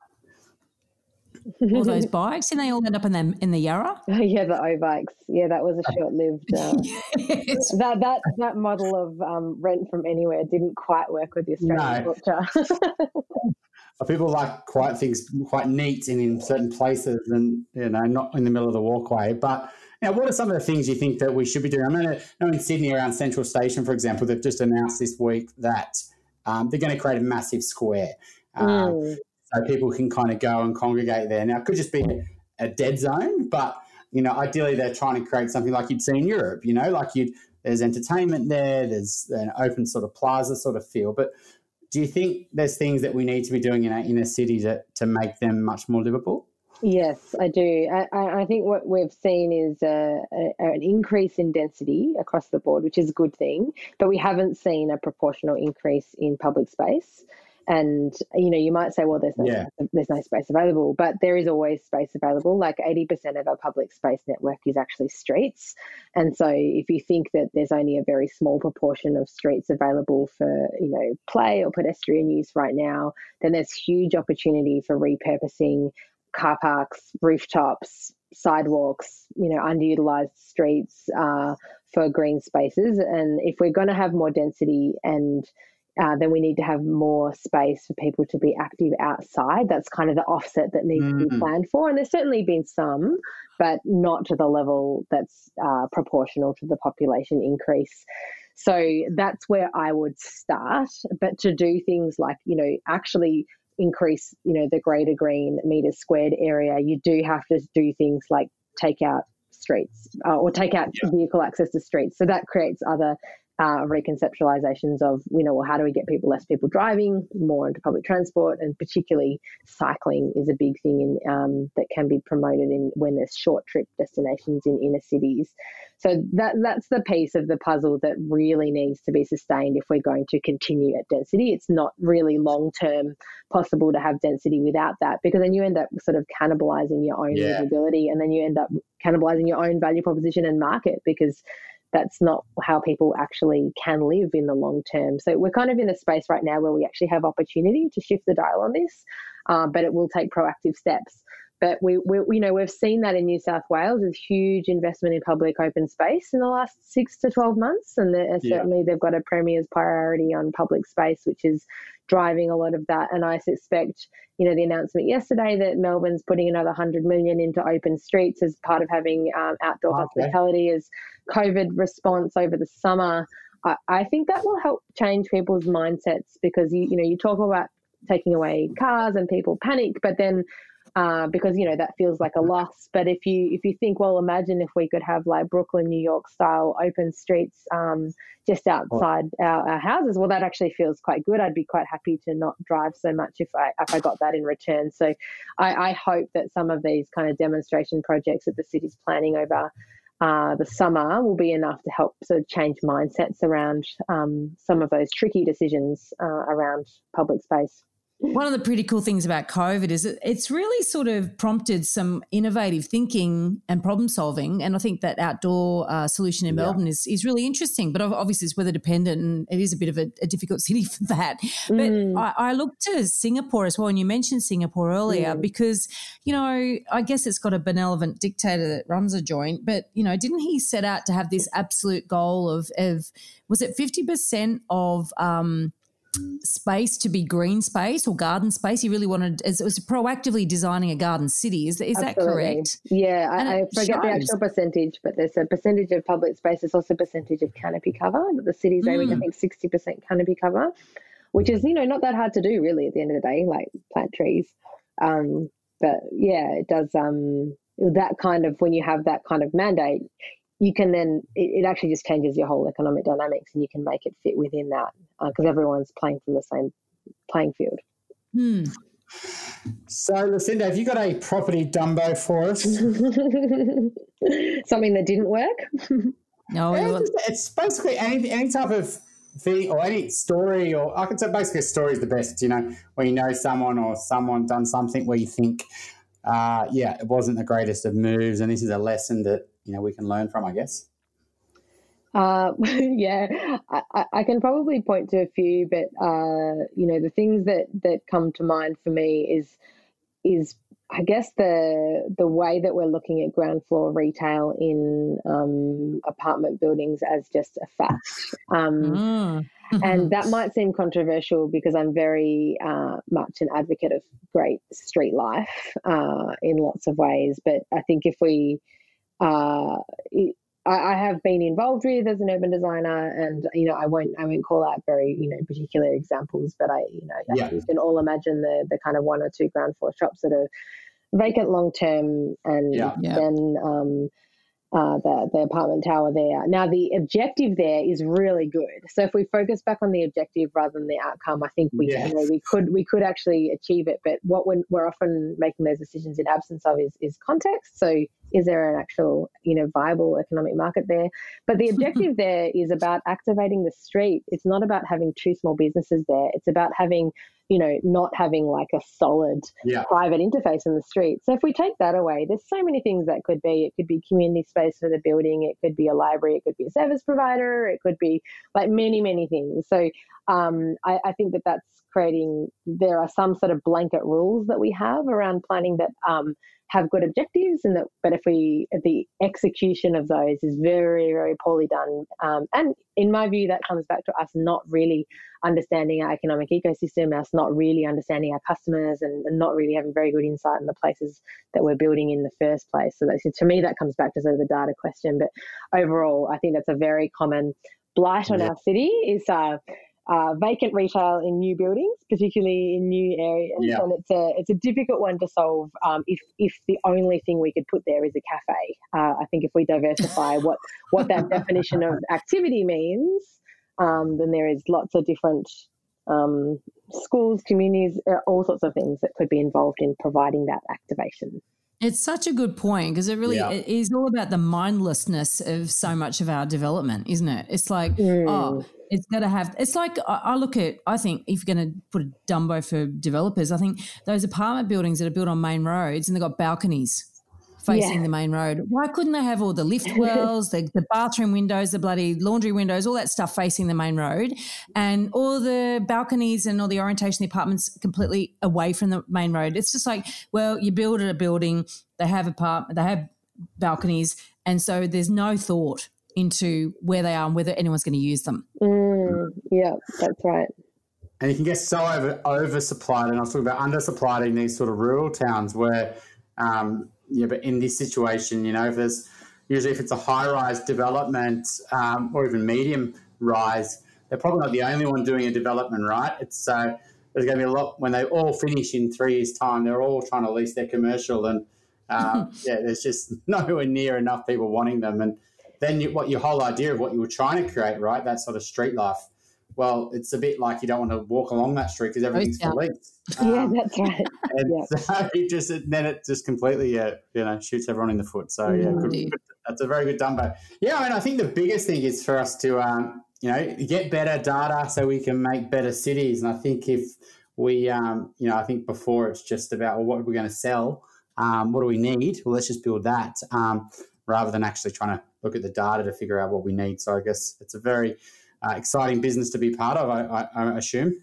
all those bikes, and they all end up in the Yarra. Yeah, the O-bikes. Yeah, that was a short-lived yes. That model of rent from anywhere didn't quite work with the Australian culture. People like quite things quite neat and in certain places, and not in the middle of the walkway. But now, what are some of the things you think that we should be doing? I mean, I know in Sydney around Central Station, for example, they've just announced this week that they're going to create a massive square so people can kind of go and congregate there. Now, it could just be a dead zone, but, ideally they're trying to create something like you'd see in Europe, like there's entertainment there, there's an open sort of plaza sort of feel. But do you think there's things that we need to be doing in our inner city to make them much more livable? Yes, I do. I think what we've seen is an increase in density across the board, which is a good thing, but we haven't seen a proportional increase in public space. And, you might say, well, there's no space available, but there is always space available. Like 80% of our public space network is actually streets. And so if you think that there's only a very small proportion of streets available for, play or pedestrian use right now, then there's huge opportunity for repurposing car parks, rooftops, sidewalks, underutilized streets for green spaces. And if we're going to have more density and then we need to have more space for people to be active outside. That's kind of the offset that needs to be planned for. And there's certainly been some, but not to the level that's proportional to the population increase. So that's where I would start. But to do things like, actually increase, the greater green meters squared area, you do have to do things like take out streets or take out vehicle access to streets. So that creates other reconceptualizations of, how do we get less people driving, more into public transport, and particularly cycling is a big thing in, that can be promoted in when there's short trip destinations in inner cities. So that's the piece of the puzzle that really needs to be sustained if we're going to continue at density. It's not really long-term possible to have density without that, because then you end up sort of cannibalizing your own livability, and then you end up cannibalizing your own value proposition and market, because that's not how people actually can live in the long term. So we're kind of in a space right now where we actually have opportunity to shift the dial on this, but it will take proactive steps. But we've seen that in New South Wales with huge investment in public open space in the last 6 to 12 months, and certainly they've got a premier's priority on public space, which is driving a lot of that. And I suspect, the announcement yesterday that Melbourne's putting another 100 million into open streets as part of having outdoor hospitality as COVID response over the summer. I think that will help change people's mindsets, because you talk about taking away cars and people panic, but then. Because that feels like a loss. But if you think, well, imagine if we could have like Brooklyn, New York style open streets just outside our houses. Well, that actually feels quite good. I'd be quite happy to not drive so much if I got that in return. So I hope that some of these kind of demonstration projects that the city's planning over the summer will be enough to help sort of change mindsets around some of those tricky decisions around public space. One of the pretty cool things about COVID is it's really sort of prompted some innovative thinking and problem solving, and I think that outdoor solution in Melbourne is really interesting. But obviously it's weather dependent, and it is a bit of a difficult city for that. But I look to Singapore as well, and you mentioned Singapore earlier because, I guess it's got a benevolent dictator that runs a joint, but, didn't he set out to have this absolute goal of was it 50% of space to be green space or garden space? He really wanted, it was proactively designing a garden city. Is that correct? Yeah, I forget the actual percentage, but there's a percentage of public space. There's also a percentage of canopy cover. The city's aiming, I think, 60% canopy cover, which is, not that hard to do really at the end of the day, like plant trees. But, it does that kind of, when you have that kind of mandate, you can then it actually just changes your whole economic dynamics, and you can make it fit within that because everyone's playing from the same playing field. So, Lucinda, have you got a property dumbo for us? Something that didn't work? No. It's basically any type of thing or any story, or I could say basically a story is the best, where you know someone or someone done something where you think, it wasn't the greatest of moves, and this is a lesson that, we can learn from, I guess. I can probably point to a few, but the things that come to mind for me is I guess the way that we're looking at ground floor retail in apartment buildings as just a fact. And that might seem controversial because I'm very much an advocate of great street life in lots of ways. But I think if we I have been involved with as an urban designer, and I won't call out very particular examples, but I think we can all imagine the kind of one or two ground floor shops that are vacant long term, and then the apartment tower there. Now the objective there is really good. So if we focus back on the objective rather than the outcome, I think we could actually achieve it. But what we're often making those decisions in absence of is context. So is there an actual viable economic market there? But the objective there is about activating the street. It's not about having two small businesses there. It's about having not having like a solid private interface in the street. So if we take that away, there's so many things that could be. It could be community space for the building. It could be a library. It could be a service provider. It could be like many, many things. So I think that that's creating, there are some sort of blanket rules that we have around planning that have good objectives, and that, but if the execution of those is very, very poorly done. And in my view, that comes back to us not really understanding our economic ecosystem, us not really understanding our customers, and not really having very good insight in the places that we're building in the first place. So that's, to me, that comes back to sort of the data question. But overall, I think that's a very common blight on our city is vacant retail in new buildings, particularly in new areas, and it's a difficult one to solve if the only thing we could put there is a cafe. I think if we diversify what that definition of activity means, then there is lots of different schools, communities, all sorts of things that could be involved in providing that activation. It's such a good point, because it really is all about the mindlessness of so much of our development, isn't it? It's like, it's got to have – it's like I think if you're going to put a Dumbo for developers, I think those apartment buildings that are built on main roads and they've got balconies facing the main road, why couldn't they have all the lift wells, the bathroom windows, the bloody laundry windows, all that stuff facing the main road, and all the balconies and all the orientation of the apartments completely away from the main road? It's just like, well, you build a building, they have balconies, and so there's no thought into where they are and whether anyone's going to use them. Yeah, that's right. And you can get so oversupplied, and I was talking about undersupplied in these sort of rural towns where but in this situation, if it's a high-rise development or even medium-rise, they're probably not the only one doing a development, right? It's there's going to be a lot when they all finish in 3 years' time. They're all trying to lease their commercial, and there's just nowhere near enough people wanting them. And then your whole idea of what you were trying to create, right? That sort of street life. Well, it's a bit like you don't want to walk along that street because everything's for lease. That's right. So it just completely, shoots everyone in the foot. So, that's a very good Dumbo. Yeah, I mean, I think the biggest thing is for us to, get better data so we can make better cities. And I think if we, I think before it's just about, well, what are we going to sell? What do we need? Well, let's just build that rather than actually trying to look at the data to figure out what we need. So I guess it's a very... exciting business to be part of, I assume.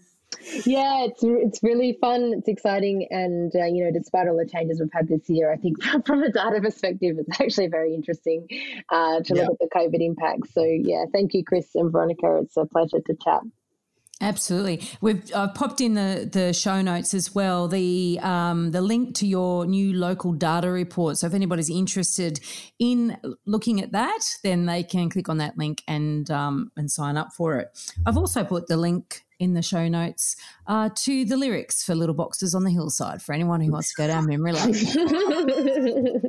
Yeah, it's really fun. It's exciting, and despite all the changes we've had this year, I think from a data perspective, it's actually very interesting to look at the COVID impact. So thank you, Chris and Veronica. It's a pleasure to chat. Absolutely. I've popped in the show notes as well, the link to your new local data report. So if anybody's interested in looking at that, then they can click on that link and sign up for it. I've also put the link in the show notes to the lyrics for Little Boxes on the Hillside for anyone who wants to go down memory lane.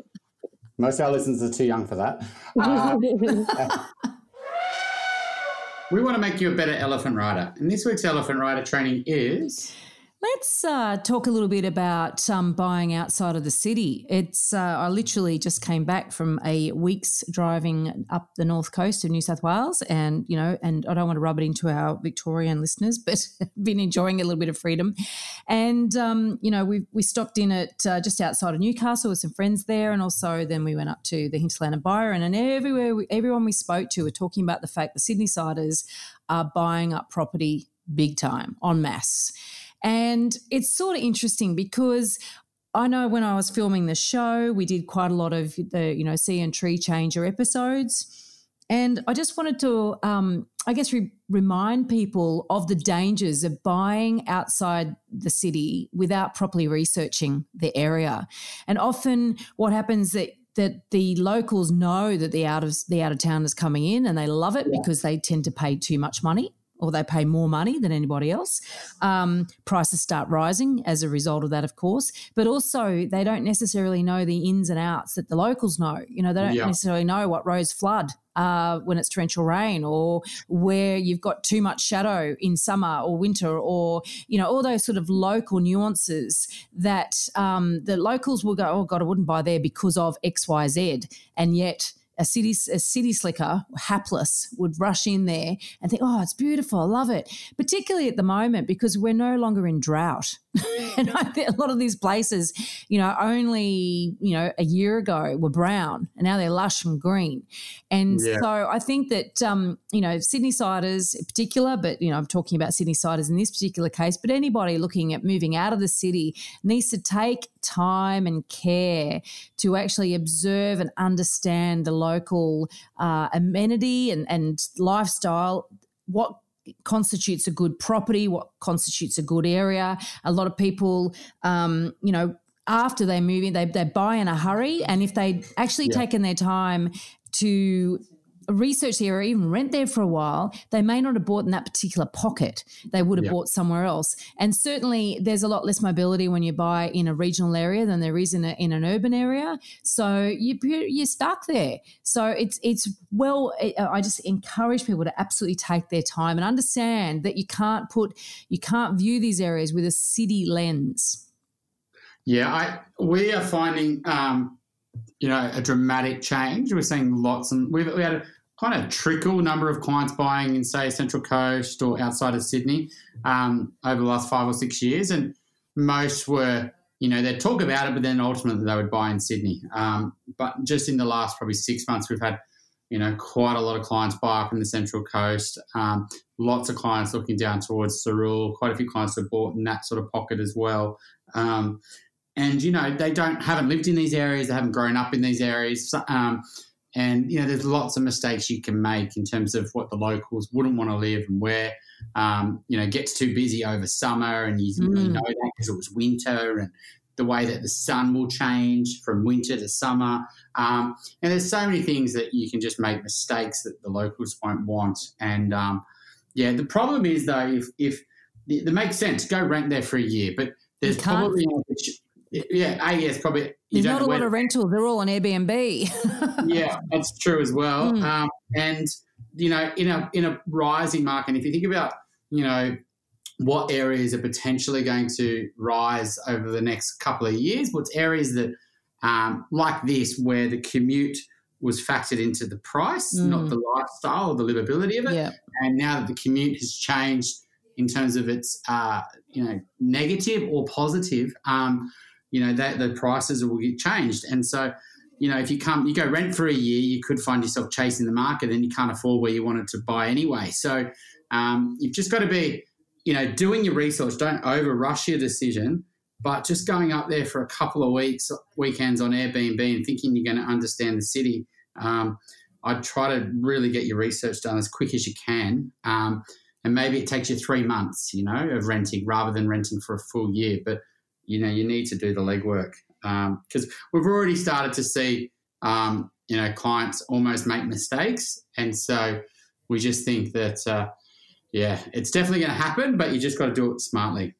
Most of our listeners are too young for that. We want to make you a better elephant rider, and this week's elephant rider training is... Let's talk a little bit about buying outside of the city. It's I literally just came back from a week's driving up the north coast of New South Wales, and and I don't want to rub it into our Victorian listeners, but been enjoying a little bit of freedom. And we stopped in at just outside of Newcastle with some friends there, and also then we went up to the hinterland of Byron. And everyone we spoke to were talking about the fact that Sydney-siders are buying up property big time en masse. And it's sort of interesting because I know when I was filming the show, we did quite a lot of the, you know, sea and tree changer episodes. And I just wanted to, I guess, remind people of the dangers of buying outside the city without properly researching the area. And often what happens that the locals know that the out of town is coming in and they love it because they tend to pay too much money, or they pay more money than anybody else. Prices start rising as a result of that, of course. But also they don't necessarily know the ins and outs that the locals know. You know, they don't necessarily know what roads flood when it's torrential rain, or where you've got too much shadow in summer or winter, or, you know, all those sort of local nuances that the locals will go, oh, God, I wouldn't buy there because of X, Y, Z. And yet a city slicker, hapless, would rush in there and think, oh, it's beautiful, I love it, particularly at the moment because we're no longer in drought. And I think a lot of these places, you know, only, you know, a year ago were brown and now they're lush and green. And so I think that, you know, Sydneysiders in particular, but, you know, I'm talking about Sydneysiders in this particular case, but anybody looking at moving out of the city needs to take time and care to actually observe and understand the local amenity and lifestyle, what constitutes a good property, what constitutes a good area. A lot of people, you know, after they move in, they buy in a hurry. And if they actually taken their time to research the area, even rent there for a while, they may not have bought in that particular pocket. They would have bought somewhere else. And certainly there's a lot less mobility when you buy in a regional area than there is in an urban area. So you're stuck there. So I just encourage people to absolutely take their time and understand that you can't view these areas with a city lens. Yeah, we are finding, you know, a dramatic change. We're seeing lots, and we had a kind of trickle number of clients buying in, say, Central Coast or outside of Sydney over the last 5 or 6 years, and most were, you know, they'd talk about it, but then ultimately they would buy in Sydney. But just in the last probably 6 months, we've had, you know, quite a lot of clients buy up in the Central Coast, lots of clients looking down towards Sewell, quite a few clients have bought in that sort of pocket as well. And, you know, they haven't lived in these areas, they haven't grown up in these areas. And, you know, there's lots of mistakes you can make in terms of what the locals wouldn't want to live and where, you know, it gets too busy over summer and you didn't really know that because it was winter, and the way that the sun will change from winter to summer. And there's so many things that you can just make mistakes that the locals won't want. And, yeah, the problem is, though, if it makes sense, go rent there for a year, but there's probably... There's not a lot of rentals. They're all on Airbnb. Yeah, that's true as well. And, you know, in a rising market, if you think about, you know, what areas are potentially going to rise over the next couple of years, what's areas that like this where the commute was factored into the price, not the lifestyle or the livability of it. Yeah. And now that the commute has changed in terms of its, you know, negative or positive, you know, that the prices will get changed. And so, you know, if you go rent for a year, you could find yourself chasing the market and you can't afford where you wanted to buy anyway. So you've just got to be, you know, doing your research. Don't over rush your decision, but just going up there for a couple of weekends on Airbnb and thinking you're going to understand the city. I'd try to really get your research done as quick as you can. And maybe it takes you 3 months, you know, of renting rather than renting for a full year. But, you know, you need to do the legwork because we've already started to see, you know, clients almost make mistakes. And so we just think that, yeah, it's definitely going to happen, but you just got to do it smartly.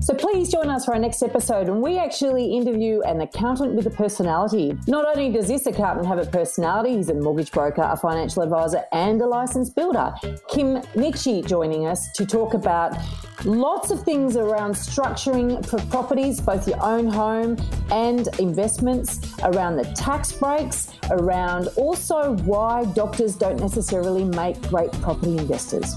So please join us for our next episode, and we actually interview an accountant with a personality. Not only does this accountant have a personality, he's a mortgage broker, a financial advisor and a licensed builder. Kim Mitchie joining us to talk about lots of things around structuring for properties, both your own home and investments, around the tax breaks, around also why doctors don't necessarily make great property investors.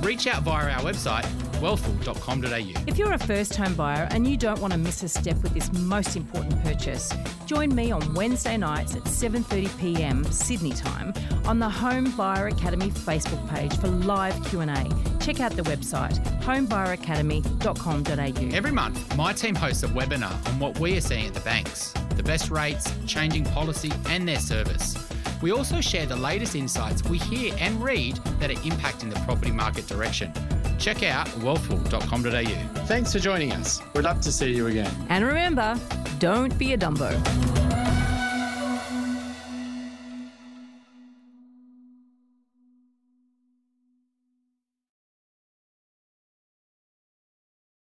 Reach out via our website, wealthful.com.au. If you're a first-time buyer and you don't want to miss a step with this most important purchase, join me on Wednesday nights at 7:30pm Sydney time on the Home Buyer Academy Facebook page for live Q&A. Check out the website, homebuyeracademy.com.au. Every month, my team hosts a webinar on what we are seeing at the banks, the best rates, changing policy and their service. We also share the latest insights we hear and read that are impacting the property market direction. Check out wealthful.com.au. Thanks for joining us. We'd love to see you again. And remember, don't be a dumbo.